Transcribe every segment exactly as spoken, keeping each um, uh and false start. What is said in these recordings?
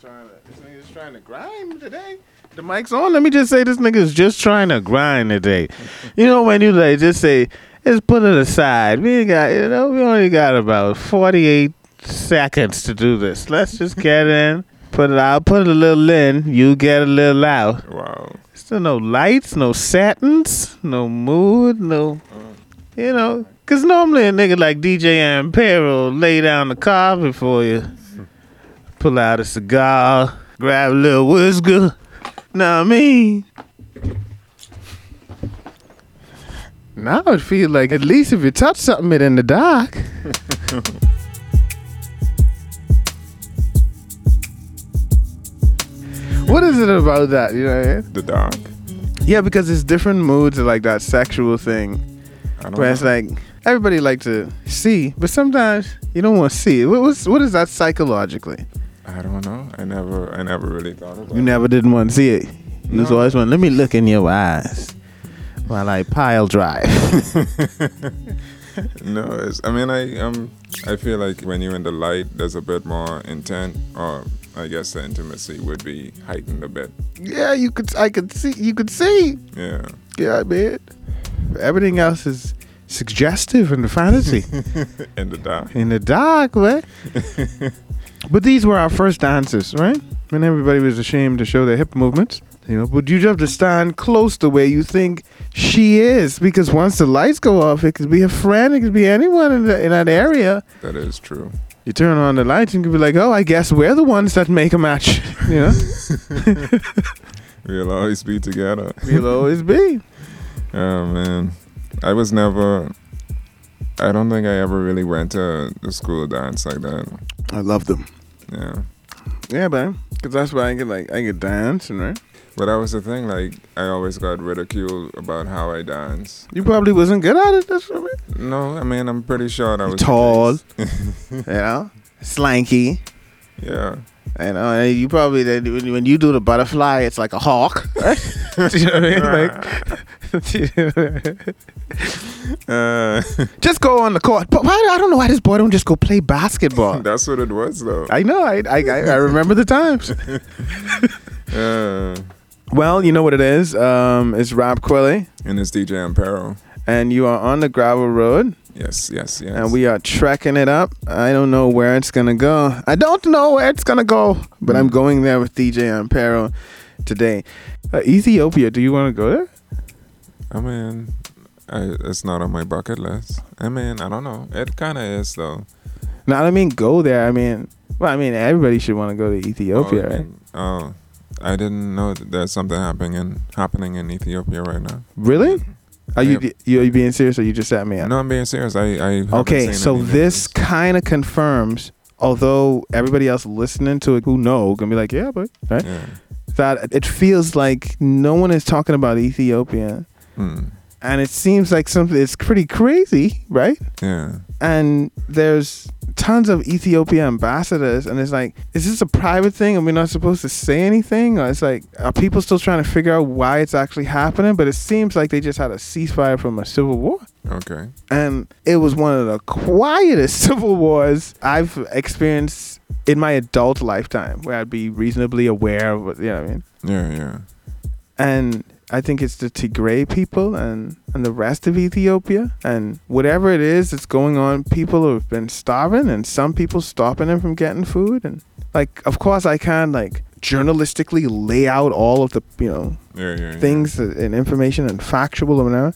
trying to, this nigga's trying to grind today. The mic's on. Let me just say, this nigga's just trying to grind today. You know, when you like just say, just put it aside. We got, you know, we only got about forty-eight seconds to do this. Let's just get in, put it out, put a little in. You get a little out. Wow. Still no lights, no satins, no mood, no, you know. Because normally a nigga like D J Ampero lay down the carpet for you. Pull out a cigar, grab a little whisker. Know what I mean? Now it feels like at least if you touch something, it in the dark. What is it about that? You know what I mean? The dark. Yeah, because it's different moods of like that sexual thing. I don't where know. It's like... Everybody like to see, but sometimes you don't want to see. What was what is that psychologically? I don't know. I never, I never really thought about it. You never didn't want to see it. You was always want. Let me look in your eyes while I pile drive. No, it's, I mean, I um, I feel like when you're in the light, there's a bit more intent, or I guess the intimacy would be heightened a bit. Yeah, you could. I could see. You could see. Yeah. Yeah, I bet. Everything else is suggestive and fantasy. In the dark. In the dark, right? But these were our first dances, right? When everybody was ashamed to show their hip movements. You know, but you just have to stand close to where you think she is, because once the lights go off, it could be a friend, it could be anyone in, the, in that area. That is true. You turn on the lights and you could be like, oh, I guess we're the ones that make a match. You know? We'll always be together. We'll always be. Oh, man. I was never, I don't think I ever really went to the school dance like that. I love them. Yeah. Yeah, man. Because that's why I get like, I get dancing, right? But that was the thing, like, I always got ridiculed about how I dance. You probably wasn't good at it, that's what I mean. No, I mean, I'm pretty sure I was tall. Yeah. Slanky. Yeah. And uh, you probably, when you do the butterfly, it's like a hawk. Do you know what I mean? Like, uh, just go on the court. But why, I don't know why this boy don't just go play basketball. That's what it was, though. I know. I I, I remember the times. uh, well, you know what it is. Um, it's Rob Quilly. And it's D J Ampero. And you are on the gravel road. Yes, yes, yes. And we are trekking it up. I don't know where it's going to go. I don't know where it's going to go. But I'm going there with D J Ampero today. Uh, Ethiopia, do you want to go there? I mean, I, it's not on my bucket list. I mean, I don't know. It kind of is, though. No, I don't mean go there. I mean, well, I mean, everybody should want to go to Ethiopia, oh, right? Oh, I didn't know that there's something happening in, happening in Ethiopia right now. Really? Are you, have, you are you being serious, or you just sat me up? No, I'm being serious. I, I okay. So this kind of confirms, although everybody else listening to it who know gonna be like, yeah, but right, yeah. That it feels like no one is talking about Ethiopia, mm. and it seems like something. It's pretty crazy, right? Yeah. And there's tons of Ethiopia ambassadors, and it's like, is this a private thing and we're not supposed to say anything? Or it's like, are people still trying to figure out why it's actually happening? But it seems like they just had a ceasefire from a civil war. Okay. And it was one of the quietest civil wars I've experienced in my adult lifetime, where I'd be reasonably aware of what, you know what I mean? Yeah, yeah. And I think it's the Tigray people and, and the rest of Ethiopia. And whatever it is that's going on, people have been starving, and some people stopping them from getting food. And, like, of course, I can, like, journalistically lay out all of the, you know, yeah, yeah, things yeah. and information and factual and whatever.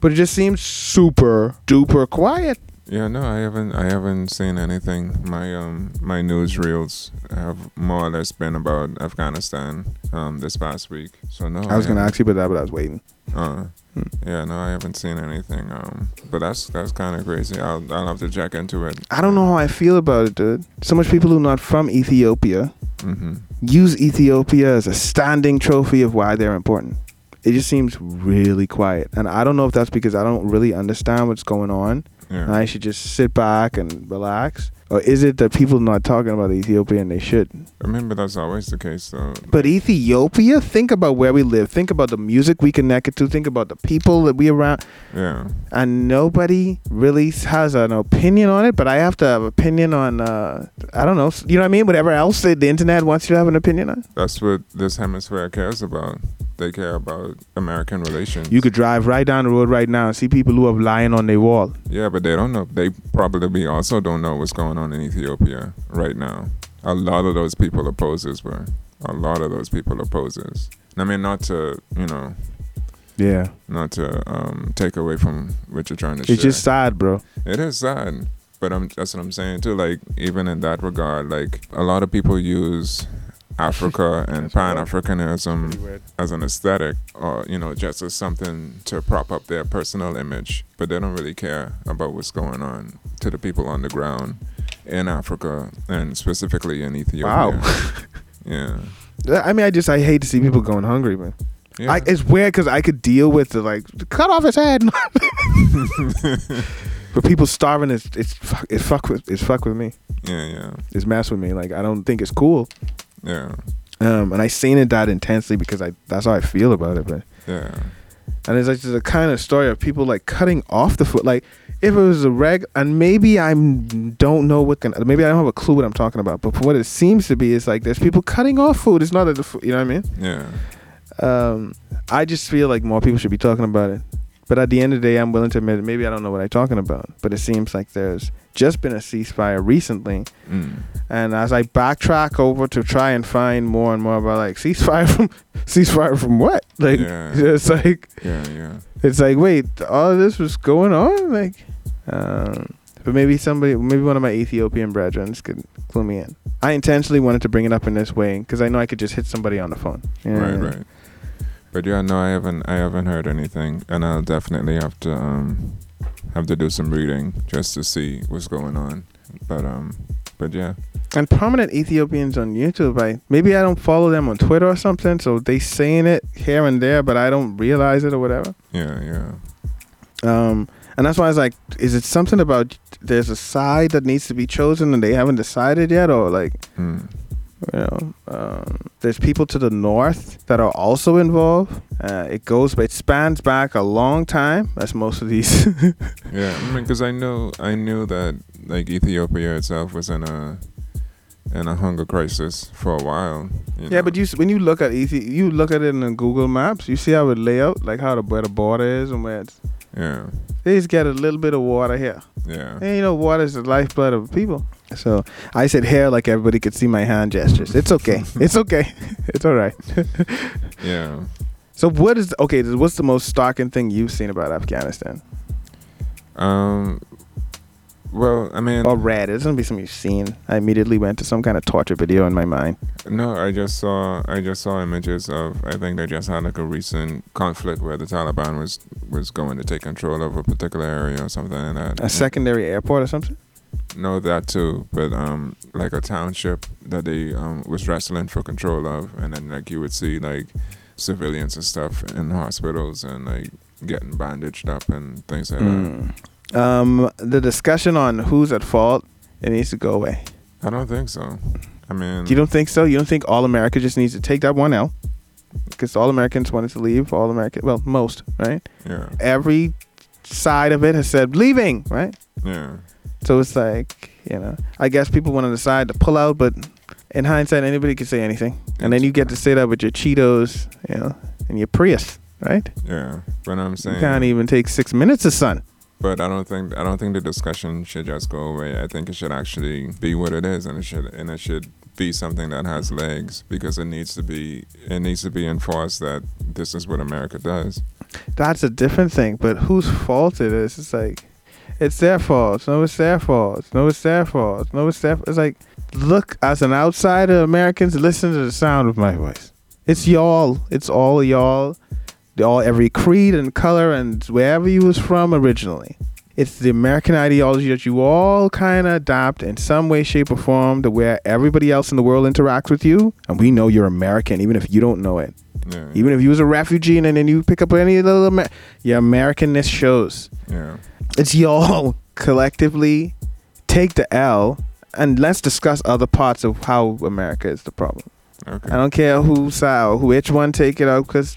But it just seems super duper quiet. Yeah, no, I haven't I haven't seen anything. My um my newsreels have more or less been about Afghanistan um this past week. So no. I was I gonna ask you about that, but I was waiting. Uh hmm. Yeah, no, I haven't seen anything. Um but that's that's kinda crazy. I'll I'll have to check into it. I don't know how I feel about it, dude. So much people who are not from Ethiopia mm-hmm. use Ethiopia as a standing trophy of why they're important. It just seems really quiet. And I don't know if that's because I don't really understand what's going on. Yeah. I should just sit back and relax, Or is it that people not talking about Ethiopia and they should? Remember, that's always the case, though. But Ethiopia, think about where we live. Think about the music we connected to. Think about the people that we around. Yeah. And nobody really has an opinion on it, but I have to have an opinion on, uh, I don't know, you know what I mean? Whatever else the internet wants you to have an opinion on. That's what this hemisphere cares about. They care about American relations. You could drive right down the road right now and see people who are lying on their wall. Yeah, but they don't know. They probably also don't know what's going on in Ethiopia right now. A lot of those people are posers, bro. A lot of those people are posers. I mean, not to, you know. Yeah. Not to um, take away from what you're trying to share. It's just sad, bro. It is sad. But I'm, that's what I'm saying, too. Like, even in that regard, like, a lot of people use Africa and Pan-Africanism as an aesthetic, or, you know, just as something to prop up their personal image, but they don't really care about what's going on to the people on the ground in Africa and specifically in Ethiopia. Wow. Yeah. I mean, I just, I hate to see people going hungry, man. Yeah. I, it's weird because I could deal with the, like, cut off his head. But people starving is, it's, it's fuck with, it's fuck with me. Yeah, yeah. It's mess with me. Like, I don't think it's cool. Yeah, um, and I seen it that intensely because I that's how I feel about it. But yeah, and it's like just a kind of story of people like cutting off the foot. Like if it was a reg, and maybe I don't know what can, maybe I don't have a clue what I'm talking about. But what it seems to be is like there's people cutting off food. It's not a, you know what I mean? Yeah. Um, I just feel like more people should be talking about it. But at the end of the day, I'm willing to admit it, maybe I don't know what I'm talking about. But it seems like there's just been a ceasefire recently. Mm. And as I backtrack over to try and find more and more about like ceasefire from ceasefire from what? Like yeah. it's like yeah, yeah. It's like, wait, all of this was going on? Like um, but maybe somebody maybe one of my Ethiopian brethren could clue me in. I intentionally wanted to bring it up in this way because I know I could just hit somebody on the phone. Yeah. Right, right. But yeah, no, I haven't. I haven't heard anything, and I'll definitely have to um, have to do some reading just to see what's going on. But um, but yeah. And prominent Ethiopians on YouTube, I maybe I don't follow them on Twitter or something, so they saying it here and there, but I don't realize it or whatever. Yeah, yeah. Um, and that's why I was like, is it something about there's a side that needs to be chosen and they haven't decided yet, or like? Mm. You know, um, there's people to the north that are also involved. Uh, it goes, but it spans back a long time. That's most of these. Yeah, I mean, because I know, I knew that like Ethiopia itself was in a in a hunger crisis for a while. You yeah, know. But you when you look at Ethi- you look at it in the Google Maps, you see how it lay out, like how the where the border is and where it's. Yeah. They just get a little bit of water here. Yeah. And you know, water is the lifeblood of people. So I said hair like everybody could see my hand gestures. It's okay. It's okay. It's all right. Yeah. So what is, okay, what's the most shocking thing you've seen about Afghanistan? Um, well, I mean. Or read. It's going to be something you've seen. I immediately went to some kind of torture video in my mind. No, I just saw, I just saw images of, I think they just had like a recent conflict where the Taliban was, was going to take control of a particular area or something like that. A secondary airport or something? No, that too, but um, like a township that they um was wrestling for control of, and then like you would see like civilians and stuff in hospitals and like getting bandaged up and things like mm. that. Um, the discussion on who's at fault, it needs to go away. I don't think so. I mean, you don't think so? You don't think all America just needs to take that one out? Because all Americans wanted to leave. All America, well, most, right? Yeah. Every side of it has said leaving, right? Yeah. So it's like, you know, I guess people want to decide to pull out, but in hindsight, anybody could say anything. And then you get to sit up with your Cheetos, you know, and your Prius, right? Yeah, but I'm saying you can't even take six minutes of sun. But I don't think I don't think the discussion should just go away. I think it should actually be what it is, and it should and it should be something that has legs because it needs to be it needs to be enforced that this is what America does. That's a different thing, but whose fault it is? It's like. It's their fault. No, it's their fault. No, it's their fault. No, it's their fault. It's like, look, as an outsider, Americans, listen to the sound of my voice. It's y'all. It's all y'all. All every creed and color and wherever you was from originally. It's the American ideology that you all kind of adopt in some way, shape, or form to where everybody else in the world interacts with you. And we know you're American, even if you don't know it. Yeah, yeah. Even if you was a refugugee and then you pick up any little Amer- your Americanness shows. Yeah. It's y'all collectively take the L and let's discuss other parts of how America is the problem. Okay. I don't care who side or which one take it out, because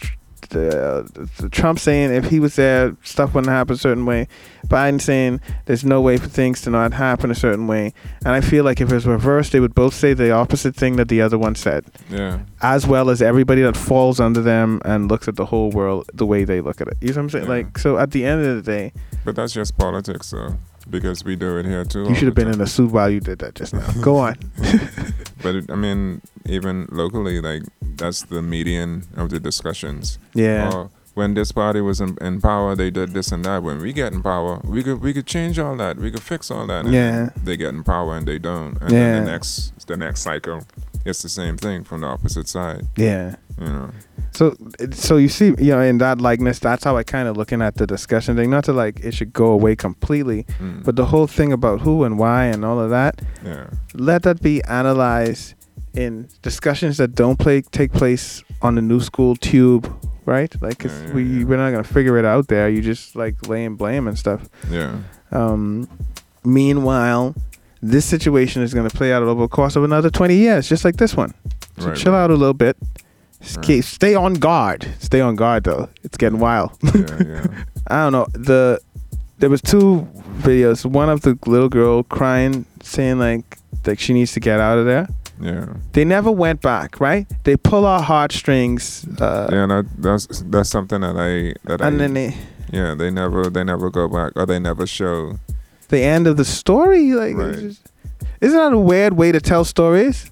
uh, Trump saying if he was there, stuff wouldn't happen a certain way. Biden saying there's no way for things to not happen a certain way. And I feel like if it's reversed, they would both say the opposite thing that the other one said. Yeah. As well as everybody that falls under them and looks at the whole world the way they look at it. You know what I'm saying? Yeah. Like, so at the end of the day. But that's just politics, though. Because we do it here too. You should have been in a suit while you did that just now. Go on. But I mean, even locally, like, that's the median of the discussions. Yeah. Oh, when this party was in, in power, they did this and that. When we get in power, we could we could change all that. We could fix all that. And yeah. They get in power and they don't. And yeah. Then the next the next cycle, it's the same thing from the opposite side. Yeah. You know. So, so you see, you know, in that likeness, that's how I kind of looking at the discussion thing. Not to like it should go away completely, mm. but the whole thing about who and why and all of that. Yeah. Let that be analyzed in discussions that don't play take place on the new school tube, right? Like, cause yeah, yeah, we yeah. we're not gonna figure it out there. You just like laying blame and stuff. Yeah. Um. Meanwhile, this situation is gonna play out over the course of another twenty years, just like this one. So right, chill right. out a little bit. Right. Stay on guard. Stay on guard, though. It's getting wild. Yeah, yeah. I don't know. The there was two videos. One of the little girl crying, saying like like she needs to get out of there. Yeah. They never went back, right? They pull our heartstrings. Uh, yeah, no, that's that's something that I that and I. Then they, yeah, they never they never go back, or they never show the end of the story. Like, right. Just, isn't that a weird way to tell stories?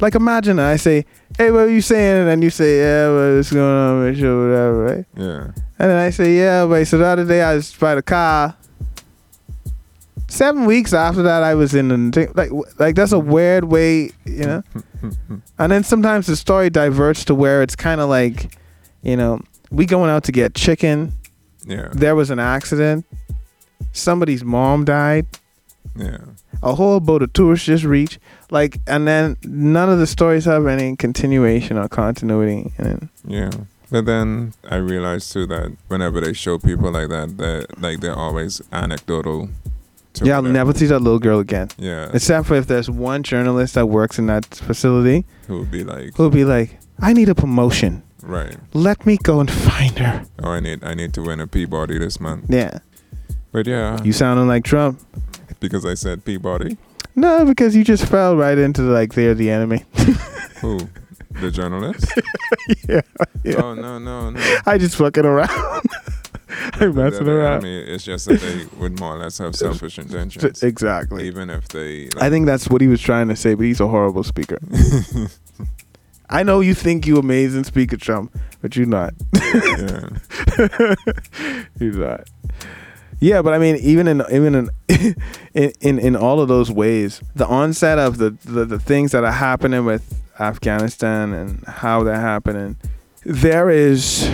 Like, imagine I say, hey, what are you saying? And you say, yeah, what's going on, make sure, whatever, right? Yeah. And then I say, yeah, wait, so the other day I was by the car. Seven weeks after that, I was in the, like, like that's a weird way, you know? And then sometimes the story diverts to where it's kind of like, you know, we going out to get chicken. Yeah. There was an accident. Somebody's mom died. Yeah. A whole boat of tourists just reach, like, and then none of the stories have any continuation or continuity in it. Yeah. But then I realized too that whenever they show people like that, they're, like, they're always anecdotal. To yeah, whatever. I'll never see that little girl again. Yeah. Except for if there's one journalist that works in that facility. Who would be like. Who would be like, I need a promotion. Right. Let me go and find her. Oh, I need, I need to win a Peabody this month. Yeah. But yeah. You sounding like Trump. Because I said Peabody? No, because you just fell right into like they're the enemy. Who? The journalist? yeah, yeah. Oh no no no. I just fucking around. I'm messing around. Enemy, it's just that they would more or less have selfish intentions. Exactly. Even if they. Like, I think that's what he was trying to say, but he's a horrible speaker. I know you think you amazing speaker, Trump, but you're not. Yeah. You're not. Yeah, but I mean, even in even in, in in in all of those ways, the onset of the, the, the things that are happening with Afghanistan and how they're happening, there is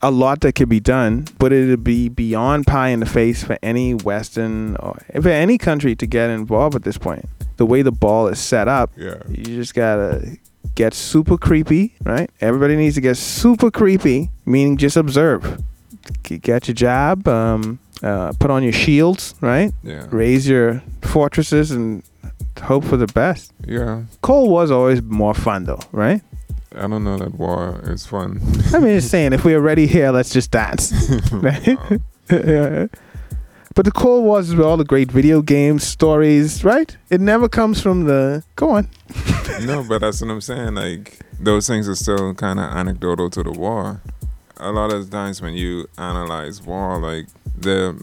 a lot that could be done, but it'd be beyond pie in the face for any Western or for any country to get involved at this point. The way the ball is set up, yeah. You just gotta get super creepy, right? Everybody needs to get super creepy, meaning just observe, get your job. Um, Uh, put on your shields, right? Yeah. Raise your fortresses and hope for the best. Yeah. Cold War's always more fun, though, right? I don't know that war is fun. I mean, just saying, if we're already here, let's just dance. Right? Yeah. But the Cold War's is all the great video games, stories, right? It never comes from the... Go on. No, but that's what I'm saying. Like, those things are still kind of anecdotal to the war. A lot of times when you analyze war, like, they're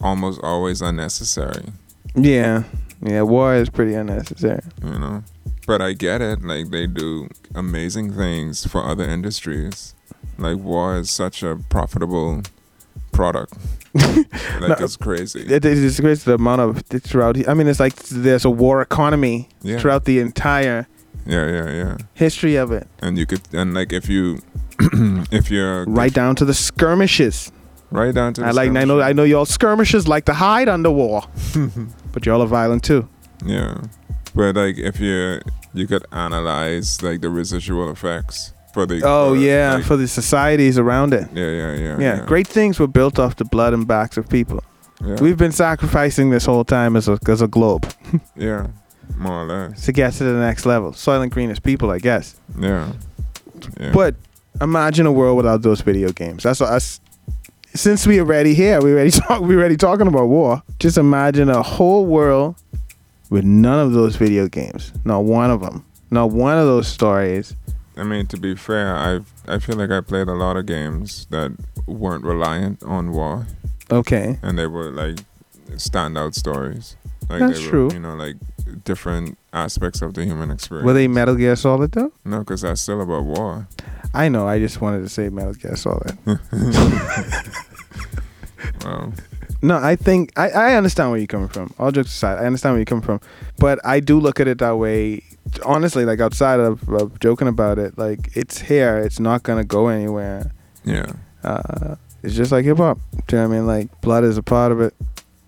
almost always unnecessary. Yeah. Yeah, war is pretty unnecessary. You know? But I get it. Like, they do amazing things for other industries. Like, war is such a profitable product. Like, no, it's crazy. It, it's crazy the amount of... It's throughout. I mean, it's like there's a war economy yeah. throughout the entire... Yeah, yeah, yeah. History of it. And you could... And, like, if you... if you're... Right if, down to the skirmishes. Right down to the I like. I know I know y'all skirmishers like to hide under war. But y'all are violent too. Yeah. But like if you you could analyze like the residual effects for the Oh for, yeah, like, for the societies around it. Yeah, yeah, yeah, yeah. Yeah. Great things were built off the blood and backs of people. Yeah. We've been sacrificing this whole time as a as a globe. Yeah. more or less, to get to the next level. Silent Green is people, I guess. Yeah. yeah. But imagine a world without those video games. That's us. Since we already here, we already talk, we already talking about war. Just imagine a whole world with none of those video games. Not one of them. Not one of those stories. I mean, to be fair, I I feel like I played a lot of games that weren't reliant on war. Okay. And they were like standout stories. Like That's they were, true. You know, like different aspects of the human experience. Were they Metal Gear Solid though? No, because that's still about war. I know. I just wanted to say Metal Gear Solid. Wow. No, I think I, I understand where you're coming from. All jokes aside, I understand where you're coming from. But I do look at it that way. Honestly, like outside of, of joking about it, like it's here. It's not gonna go anywhere. Yeah. Uh, it's just like hip hop. Do you know what I mean? Like blood is a part of it.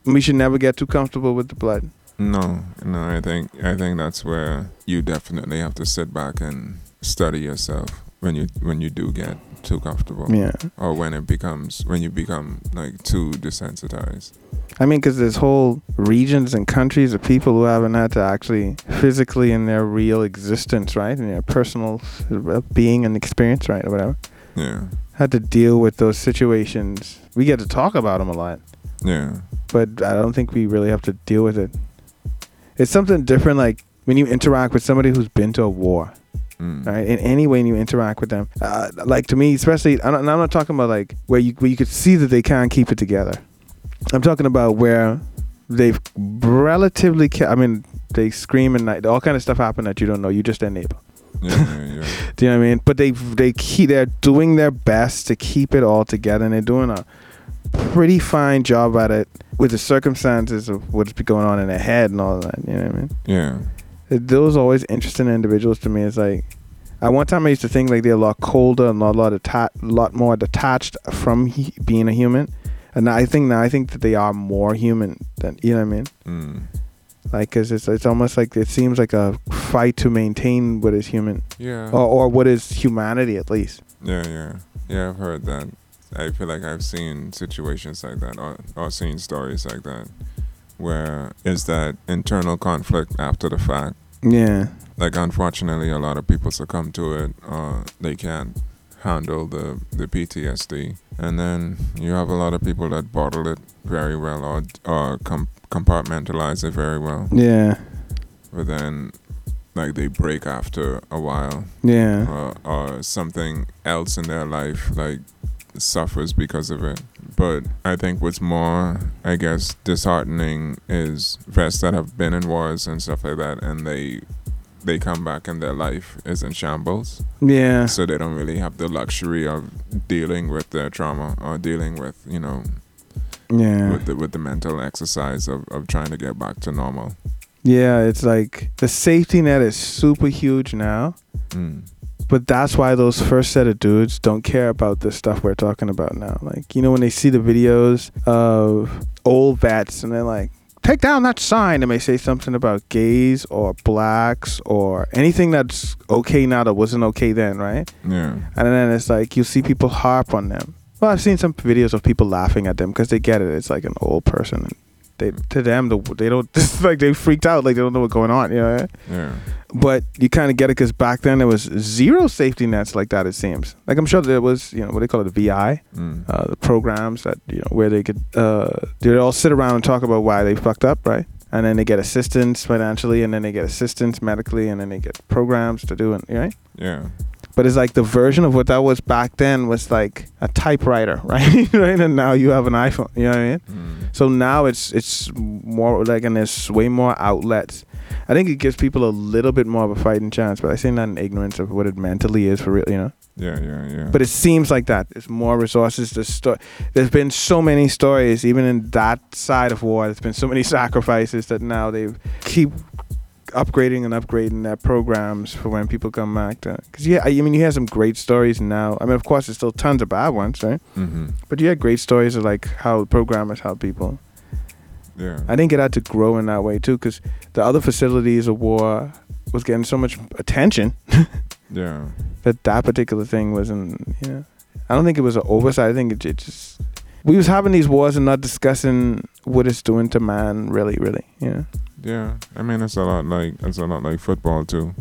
We should never get too comfortable with the blood. No, no. I think I think that's where you definitely have to sit back and study yourself when you when you do get too comfortable. Yeah. Or when it becomes when you become like too desensitized. I mean, because there's whole regions and countries of people who haven't had to actually physically in their real existence, right, in their personal being and experience, right, or whatever. Yeah. Had to deal with those situations. We get to talk about them a lot. Yeah. But I don't think we really have to deal with it. It's something different, like when you interact with somebody who's been to a war. Mm. Right? In any way you interact with them, uh, like to me, especially, I'm not, I'm not talking about like where you where you could see that they can't keep it together. I'm talking about where they've relatively, ca- I mean, they scream and night, all kind of stuff happen that you don't know. You just their neighbor. Yeah, yeah, yeah. Do you know what I mean? But they they keep they're doing their best to keep it all together, and they're doing a pretty fine job at it with the circumstances of what's been going on in their head and all that. You know what I mean? Yeah. Those are always interesting individuals to me. It's like, at one time I used to think like they're a lot colder and a lot, lot, deta- lot more detached from he- being a human. And I think now I think that they are more human than, you know what I mean? Mm. Like, cause it's it's almost like it seems like a fight to maintain what is human. Yeah. Or, or what is humanity at least. Yeah, yeah, yeah. I've heard that. I feel like I've seen situations like that, or, or seen stories like that, where it's that internal conflict after the fact. Yeah. Like, unfortunately, a lot of people succumb to it. Uh, they can't handle the, the P T S D. And then you have a lot of people that bottle it very well or uh, com- compartmentalize it very well. Yeah. But then, like, they break after a while. Yeah. Or, or something else in their life, like, suffers because of it. But I think what's more, I guess, disheartening is vets that have been in wars and stuff like that, and they they come back and their life is in shambles. Yeah. So they don't really have the luxury of dealing with their trauma or dealing with, you know, yeah, with the, with the mental exercise of, of trying to get back to normal. Yeah, it's like the safety net is super huge now. Mm. But that's why those first set of dudes don't care about this stuff we're talking about now. Like, you know, when they see the videos of old vets and they're like, take down that sign. They may say something about gays or blacks or anything that's okay now that wasn't okay then, right? Yeah. And then it's like, you'll see people harp on them. Well, I've seen some videos of people laughing at them because they get it. It's like an old person. They, to them, they don't, it's like they freaked out, like they don't know what's going on, you know? Yeah. But you kind of get it because back then there was zero safety nets like that, it seems. Like I'm sure there was, you know, what they call it, the V I, mm. uh, the programs that, you know, where they could, uh, they'd all sit around and talk about why they fucked up, right? And then they get assistance financially, and then they get assistance medically, and then they get programs to do, and right? Yeah. But it's like the version of what that was back then was like a typewriter, right? Right? And now you have an iPhone, you know what I mean? Mm. So now it's it's more like, and there's way more outlets. I think it gives people a little bit more of a fighting chance, but I say not in ignorance of what it mentally is for real, you know? Yeah, yeah, yeah. But it seems like that. There's more resources to store. There's been so many stories, even in that side of war, there's been so many sacrifices that now they keep upgrading and upgrading their programs for when people come back to, because yeah, I mean, you hear some great stories now. I mean, of course, there's still tons of bad ones, right? Mm-hmm. But you hear great stories of like how programmers help people. Yeah, I think it had to grow in that way too, because the other facilities of war was getting so much attention. Yeah, that that particular thing wasn't. Yeah, you know, I don't think it was an oversight. I think it, it just, we was having these wars and not discussing what it's doing to man, really, really. Yeah. You know? Yeah, I mean it's a lot like it's a lot like football too,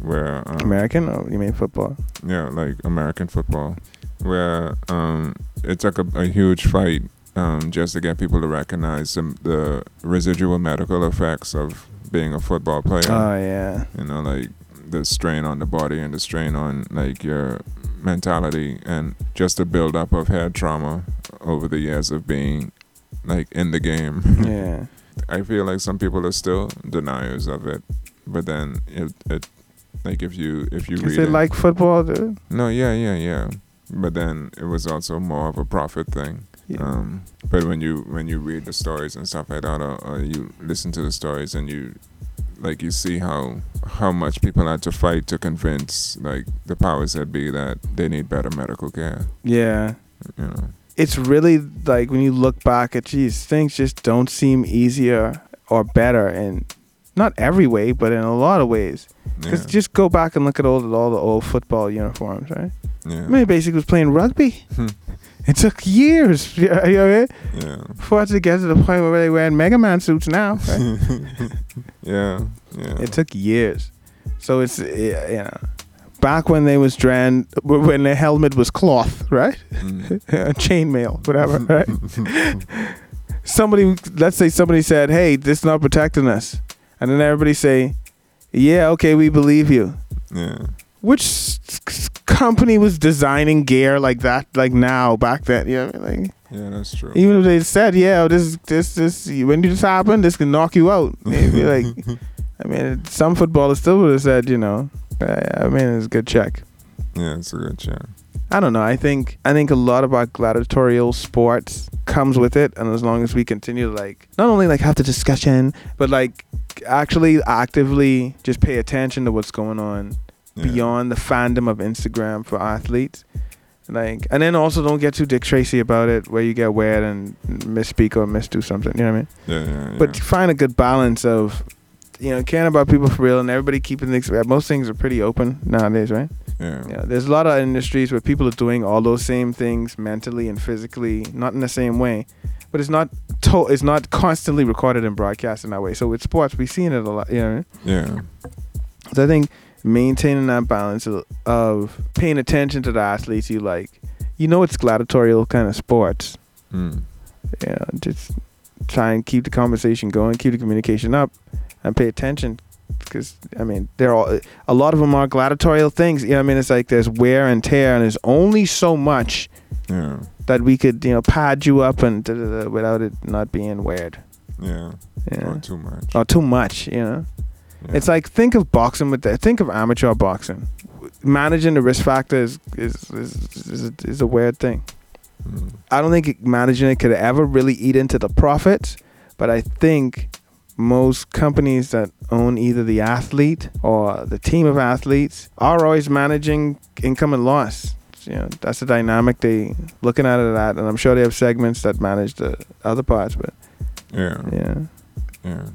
where um, American? Oh, you mean football? Yeah, like American football, where um, it took a, a huge fight um, just to get people to recognize some, the residual medical effects of being a football player. Oh yeah. You know, like the strain on the body and the strain on like your mentality and just the buildup of head trauma over the years of being like in the game. Yeah. I feel like some people are still deniers of it, but then it, it like if you if you is read it like football, dude? No, yeah, yeah, yeah. But then it was also more of a profit thing. Yeah. Um, but when you when you read the stories and stuff like that, or, or you listen to the stories and you like you see how how much people had to fight to convince like the powers that be that they need better medical care. Yeah. You know. It's really like when you look back at, geez, things just don't seem easier or better, and not every way, but in a lot of ways. Because yeah. Just go back and look at all, all the old football uniforms, right? Yeah. I mean, basically was playing rugby. It took years, you know what I mean? Yeah. Before to get to the point where they wearing Mega Man suits now. Right? yeah, yeah. It took years, so it's yeah. yeah. Back when they was dran, when the helmet was cloth, right? Mm. Chainmail, whatever, right? somebody, let's say somebody said, hey, this is not protecting us. And then everybody say, yeah, okay, we believe you. Yeah. Which s- s- company was designing gear like that, like now, back then? You know what I mean? Like, yeah, that's true. Even if they said, yeah, this, this, this, when this happened, this can knock you out. Maybe like, I mean, some footballers still would have said, you know, I mean, it's a good check. Yeah, it's a good check. I don't know. I think I think a lot about gladiatorial sports comes with it, and as long as we continue to like not only like have the discussion, but like actually actively just pay attention to what's going on yeah. beyond the fandom of Instagram for athletes. Like, and then also don't get too Dick Tracy about it, where you get weird and misspeak or misdo something. You know what I mean? Yeah, yeah, yeah. But find a good balance of. You know, caring about people for real, and everybody keeping things. Most things are pretty open nowadays, right? Yeah. You know, there's a lot of industries where people are doing all those same things mentally and physically, not in the same way, but it's not to, it's not constantly recorded and broadcast in that way. So with sports, we've seen it a lot. You know what I mean? Yeah. So I think maintaining that balance of paying attention to the athletes you like, you know, it's gladiatorial kind of sports. Mm. Yeah. Just try and keep the conversation going, keep the communication up. And pay attention, because I mean, they're all. A lot of them are gladiatorial things. You know, what I mean, it's like there's wear and tear, and there's only so much yeah. that we could, you know, pad you up and da, da, da, without it not being weird. Yeah. yeah. Or too much. Or too much. You know, yeah. It's like think of boxing with that. Think of amateur boxing. Managing the risk factor is is is is, is a weird thing. Mm. I don't think managing it could ever really eat into the profits, but I think. Most companies that own either the athlete or the team of athletes are always managing income and loss. You know, that's the dynamic they looking at it at, and I'm sure they have segments that manage the other parts. But yeah, yeah, yeah.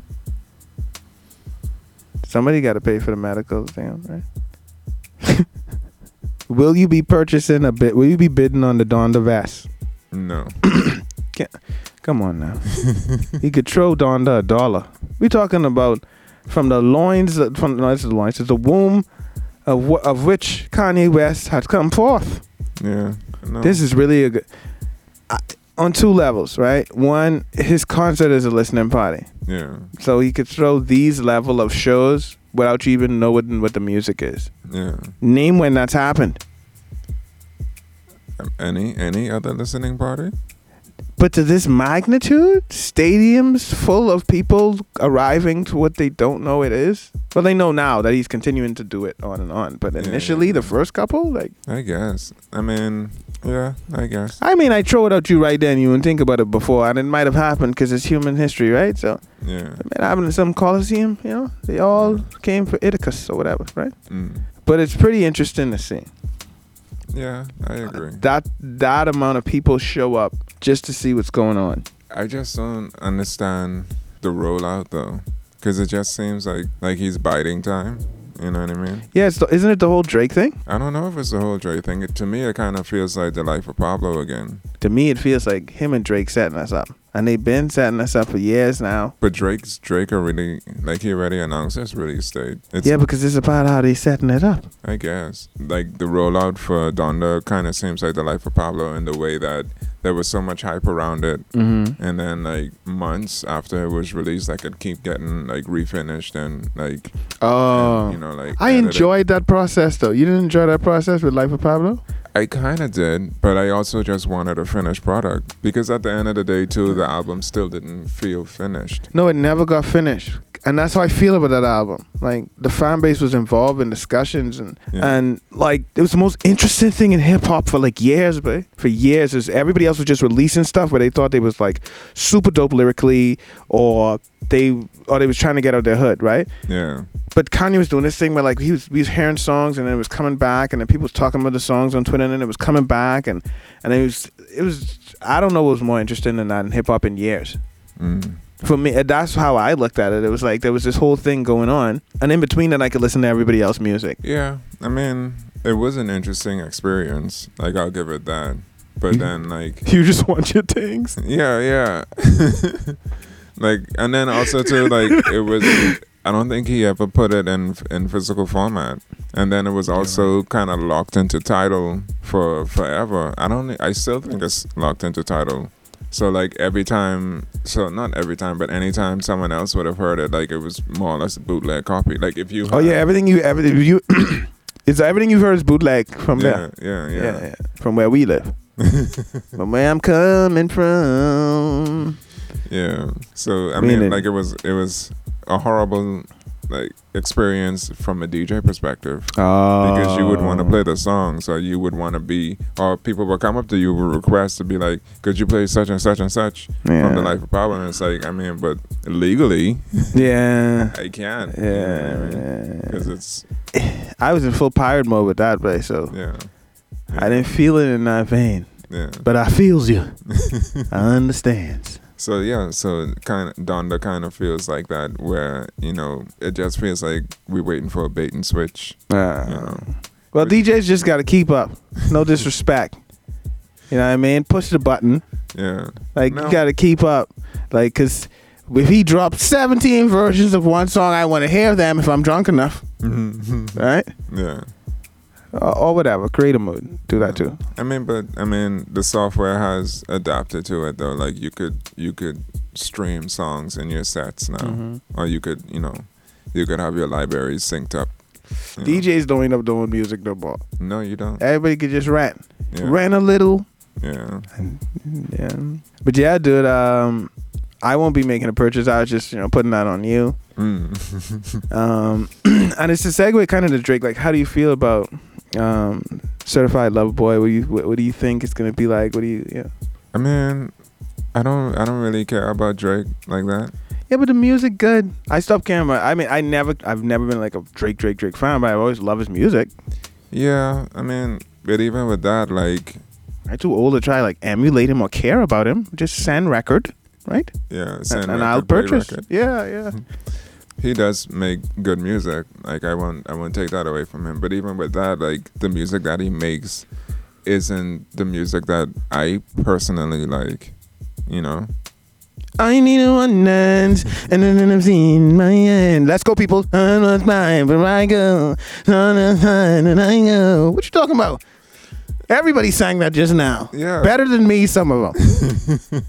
Somebody got to pay for the medical thing, right? Will you be purchasing a bit? Will you be bidding on the Donda vest? No. Can't. Come on now. He could throw Donda a dollar. We're talking about from the loins, from no, it's the loins, it's the womb of, w- of which Kanye West had come forth. Yeah. No. This is really a good, I, on two levels, right? One, his concert is a listening party. Yeah. So he could throw these level of shows without you even knowing what the music is. Yeah. Name when that's happened. Um, any, any other listening party? But to this magnitude, stadiums full of people arriving to what they don't know it is. Well, they know now that he's continuing to do it on and on. But initially, yeah. the first couple, like... I guess. I mean, yeah, I guess. I mean, I throw it at you right then. You wouldn't think about it before. And it might have happened because it's human history, right? So, yeah. It happened in some Coliseum, you know? They all yeah. came for Ittacus or whatever, right? Mm. But it's pretty interesting to see. Yeah, I agree. That that amount of people show up just to see what's going on. I just don't understand the rollout though, because it just seems like like he's biding time. You know what I mean? Yeah, it's the, isn't it the whole Drake thing? I don't know if it's the whole Drake thing. It, to me, it kind of feels like the Life of Pablo again. To me, it feels like him and Drake setting us up. and they've been setting us up for years now. But Drake's Drake already, like he already announced his release date. It's, yeah, because it's about how they setting it up. I guess like the rollout for Donda kind of seems like the Life of Pablo in the way that there was so much hype around it, mm-hmm. and then like months after it was released, like it keep getting like refinished and like oh, and, you know, like I edited. Enjoyed that process though. You didn't enjoy that process with Life of Pablo? I kind of did, but I also just wanted a finished product because at the end of the day too, the album still didn't feel finished. No, it never got finished. And that's how I feel about that album. Like the fan base was involved in discussions and yeah. and like it was the most interesting thing in hip hop for like years, but for years is everybody else was just releasing stuff where they thought they was like super dope lyrically or they or they was trying to get out of their hood, right? Yeah. But Kanye was doing this thing where like he was, he was hearing songs and then it was coming back and then people was talking about the songs on Twitter and then it was coming back and and it was it was I don't know what was more interesting than that in hip hop in years. Mm. For me, that's how I looked at it. It was like there was this whole thing going on, and in between that, I could listen to everybody else's music. Yeah, I mean, it was an interesting experience. Like, I'll give it that. But then, like... You just want your things? Yeah, yeah. Like, and then also, too, like, it was... I don't think he ever put it in in physical format. And then it was also yeah. kind of locked into Tidal for forever. I don't... I still think it's locked into Tidal. So like every time, so not every time, but anytime someone else would have heard it, like it was more or less a bootleg copy. Like if you heard, oh yeah, everything you everything you it's everything you've heard is bootleg from yeah, there. Yeah, yeah, yeah, yeah. From where we live, from where I'm coming from. Yeah. So I mean, mean like it was it was a horrible like experience from a D J perspective oh. because you would want to play the song, so you would want to be, or people would come up to you with requests to be like, could you play such and such and such yeah. from the Life of Pablo? And it's like, I mean, but legally yeah I can't, yeah, because you know I mean? It's I was in full pirate mode with that play, so yeah. yeah I didn't feel it in that vein, yeah, but I feels you. I understand. So yeah, so kind of Donda kind of feels like that, where you know it just feels like we're waiting for a bait and switch. Uh, you know. Well, we, D Js just got to keep up. No disrespect, you know what I mean? Push the button. Yeah. Like no. You got to keep up, like because if he dropped seventeen versions of one song, I want to hear them if I'm drunk enough, mm-hmm. right? Yeah. Or whatever, creative mode, do that too. I mean, but I mean, the software has adapted to it though. Like you could, you could stream songs in your sets now, mm-hmm. or you could, you know, you could have your library synced up. D Js know. Don't end up doing music no more. No, you don't. Everybody could just rant, yeah. rant a little. Yeah, and, yeah. But yeah, dude, um, I won't be making a purchase. I was just, you know, putting that on you. Mm. um, and it's a segue kind of to Drake. Like, how do you feel about? Um, Certified Lover Boy, what do you what, what do you think it's gonna be like? What do you yeah? I mean, I don't I don't really care about Drake like that. Yeah, but the music good. I stopped caring. I mean, I never I've never been like a Drake Drake Drake fan, but I always love his music. Yeah, I mean, but even with that, like, I'm too old to try like emulate him or care about him. Just send record, right? Yeah, send and, record, and I'll purchase. Yeah, yeah. He does make good music. Like I won't, I won't take that away from him. But even with that, like the music that he makes isn't the music that I personally like. You know. I need a one night, and then I've seen my end. Let's go, people. I'm not mine, but I go. And I go. What you talking about? Everybody sang that just now. Yeah. Better than me, some of them.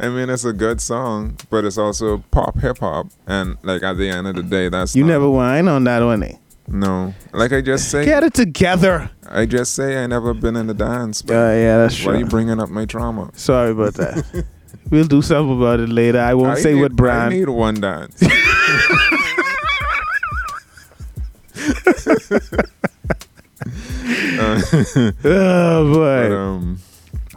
I mean, it's a good song, but it's also pop hip hop, and like at the end of the day, that's you not, never whine on that one. Eh? No, like I just say, get it together. I just say I never been in the dance. Oh uh, yeah, that's true. Why are you bringing up my trauma? Sorry about that. We'll do something about it later. I won't I say need, what brand. I need one dance. uh, oh boy. But, um,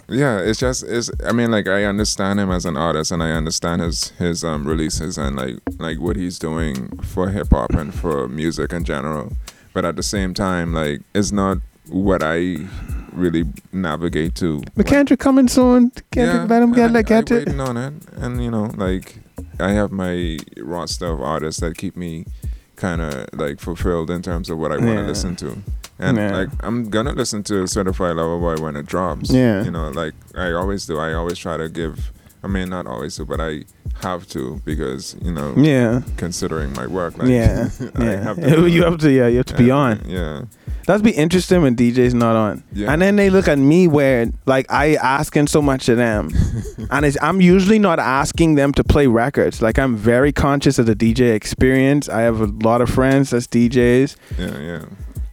yeah, it's just it's. I mean, like I understand him as an artist, and I understand his his um, releases and like like what he's doing for hip hop and for music in general. But at the same time, like it's not what I really navigate to. McKendrick coming soon. Kendrick, yeah, let him get like get it. I'm waiting on it, and you know, like I have my roster of artists that keep me kind of like fulfilled in terms of what I want to yeah. listen to. And yeah. like I'm gonna listen to Certified Lover Boy when it drops. Yeah. You know, like I always do. I always try to give I mean, not always to, but I have to because, you know, yeah. considering my work. Like, yeah. I yeah. have to. You have to, yeah, you have to and, be on. Yeah. That'd be interesting when D J's not on. Yeah. And then they look at me weird, like I asking so much of them. And it's, I'm usually not asking them to play records. Like I'm very conscious of the D J experience. I have a lot of friends that's D Js. Yeah, yeah.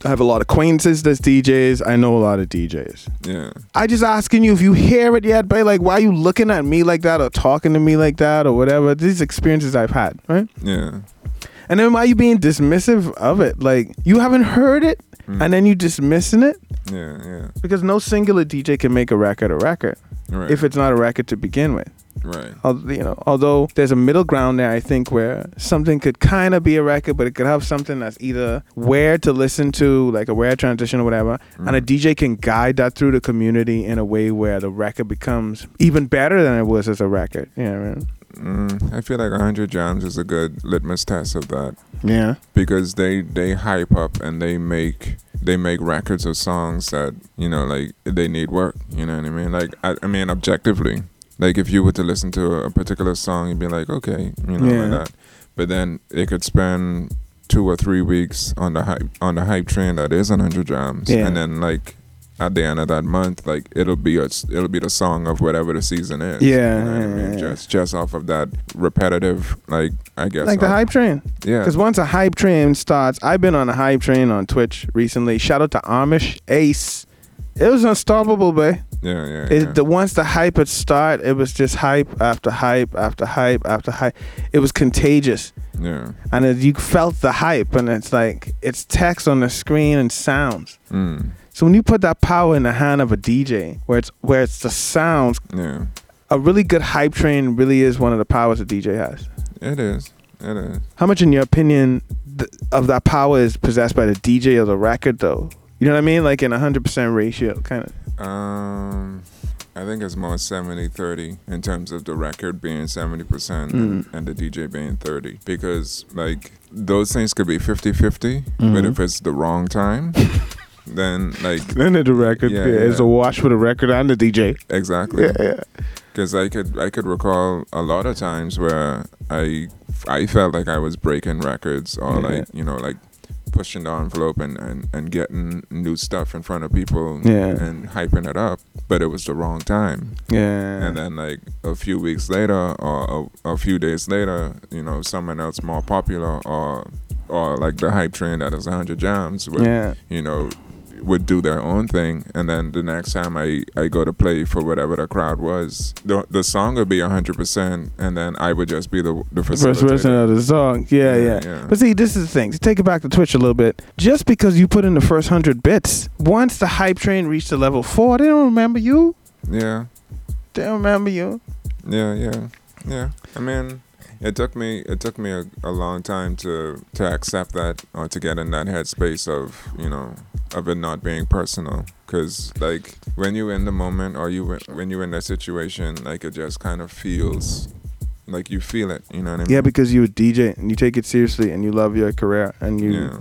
I have a lot of acquaintances that's D Js. I know a lot of D Js. Yeah. I just asking you if you hear it yet, babe. Like, why are you looking at me like that or talking to me like that or whatever? These experiences I've had, right? Yeah. And then why are you being dismissive of it? Like, you haven't heard it mm. and then you dismissing it? Yeah, yeah. Because no singular D J can make a record a record right. if it's not a record to begin with. Right. Although, you know, although there's a middle ground there, I think, where something could kind of be a record, but it could have something that's either where to listen to, like a where transition or whatever, mm. and a D J can guide that through the community in a way where the record becomes even better than it was as a record. Yeah, you know I mean? Mm, I feel like one hundred Jams is a good litmus test of that. Yeah. Because they, they hype up and they make... they make records of songs that, you know, like, they need work, you know what I mean? Like, I, I mean, objectively, like, if you were to listen to a particular song, you'd be like, okay, you know, yeah. like that. But then it could spend two or three weeks on the hype, on the hype train that is one hundred Jams. Yeah. And then, like, at the end of that month, like, it'll be a, it'll be the song of whatever the season is. Yeah. You know what I mean? Just just off of that repetitive, like, I guess. Like the hype train. Yeah. Because once a hype train starts, I've been on a hype train on Twitch recently. Shout out to Amish Ace. It was unstoppable, babe. Yeah, yeah, yeah. It, the, once the hype had started, it was just hype after hype after hype after hype. It was contagious. Yeah. And it, you felt the hype, and it's like, it's text on the screen and sounds. Mm. So when you put that power in the hand of a D J, where it's where it's the sounds, yeah. a really good hype train really is one of the powers a D J has. It is. It is. How much, in your opinion, th- of that power is possessed by the D J or the record, though? You know what I mean? Like in a one hundred percent ratio, kind of. Um, I think it's more seventy thirty in terms of the record being seventy percent mm. and the D J being thirty. Because, like, those things could be fifty-fifty, mm-hmm. but if it's the wrong time... then like then the record yeah, yeah, is yeah. a wash for the record and the D J. Exactly. Yeah, because yeah. I could I could recall a lot of times where I I felt like I was breaking records or yeah. like, you know, like pushing the envelope and, and, and getting new stuff in front of people yeah. and hyping it up, but it was the wrong time. Yeah. And then like a few weeks later or a, a few days later, you know, someone else more popular or or like the hype train that is one hundred Jams with yeah. you know. Would do their own thing, and then the next time I, I go to play for whatever the crowd was, the the song would be one hundred percent, and then I would just be the the first person of the song. Yeah, yeah, yeah, yeah. But see, this is the thing. To take it back to Twitch a little bit, just because you put in the first one hundred bits, once the hype train reached the level four, they don't remember you. Yeah. They don't remember you. Yeah, yeah, yeah. I mean... It took me it took me a, a long time to, to accept that or to get in that headspace of, you know, of it not being personal. Because, like, when you're in the moment or you when you're in that situation, like, it just kind of feels, like, you feel it, you know what I mean? Yeah, because you're a D J and you take it seriously and you love your career and you yeah.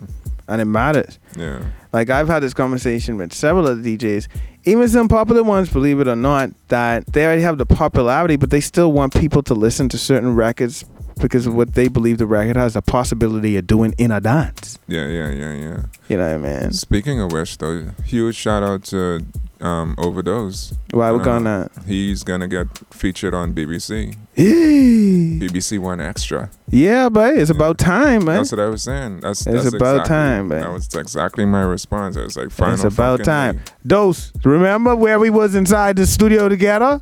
and it matters. Yeah. Like, I've had this conversation with several other D Js, even some popular ones, believe it or not, that they already have the popularity, but they still want people to listen to certain records because of what they believe the record has a possibility of doing in a dance. Yeah, yeah, yeah, yeah. You know what I mean? Speaking of which, though, huge shout out to um, Overdose. Why we're gonna? He's gonna get featured on B B C. B B C One Extra. Yeah, but it's yeah. about time, man. That's what I was saying. That's, that's it's about exactly, time, man. That was exactly my response. I was like, final it's about time. Me. Dose. Remember where we was inside the studio together?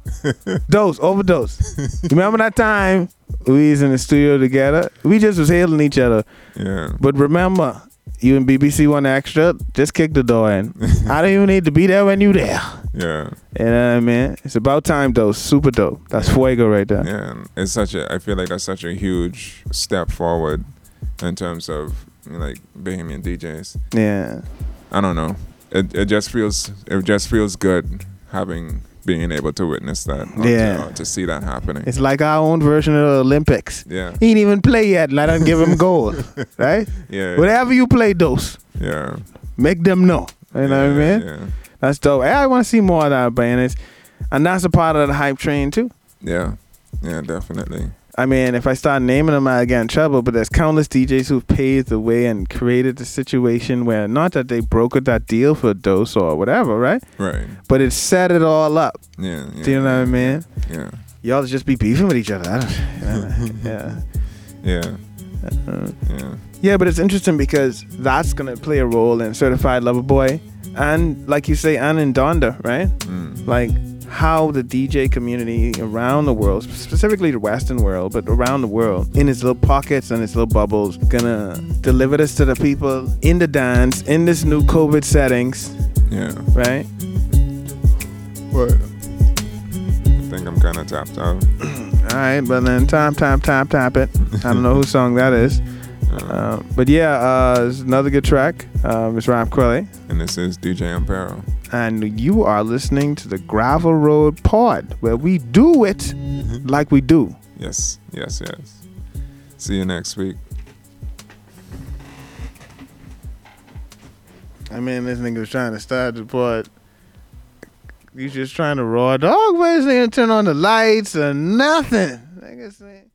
Dose. Overdose. Remember that time we was in the studio together? We just was hailing each other. Yeah. But remember, you and B B C One Extra, just kick the door in. I don't even need to be there when you there. Yeah. You know what I mean? It's about time, though. Super dope. That's yeah. fuego right there. Yeah. It's such a, I feel like that's such a huge step forward in terms of, like, Bahamian D Js. Yeah. I don't know. It it just feels, it just feels good having, being able to witness that. Yeah. To, to see that happening. It's like our own version of the Olympics. Yeah. He ain't even play yet and I don't give him gold. Right? Yeah. Whatever yeah. you play, those. Yeah. Make them know. You know yeah, what I mean? Yeah. That's dope. I want to see more of that, man. It's, and that's a part of the hype train, too. Yeah. Yeah, definitely. I mean, if I start naming them, I get in trouble, but there's countless D Js who've paved the way and created the situation where not that they brokered that deal for a dose or whatever, right? Right. But it set it all up. Yeah. yeah Do you know yeah, what I mean? Yeah. Y'all just be beefing with each other. I don't, yeah. yeah. Uh, yeah. Yeah, but it's interesting because that's going to play a role in Certified Lover Boy and, like you say, and in Donda, right? Mm. Like, how the D J community around the world, specifically the Western world, but around the world, in its little pockets and its little bubbles, gonna deliver this to the people in the dance, in this new COVID settings. Yeah. Right? What? I think I'm kind of tapped out. All right, but then tap, tap, tap, tap it. I don't know whose song that is. Uh, but yeah, uh, it's another good track. Uh, it's Rob Quilly. And this is D J Ampero. And you are listening to the Gravel Road Pod, where we do it like we do. Yes, yes, yes. See you next week. I mean, this nigga was trying to start the pod. He's just trying to raw dog, but he didn't turn on the lights or nothing. Like I said.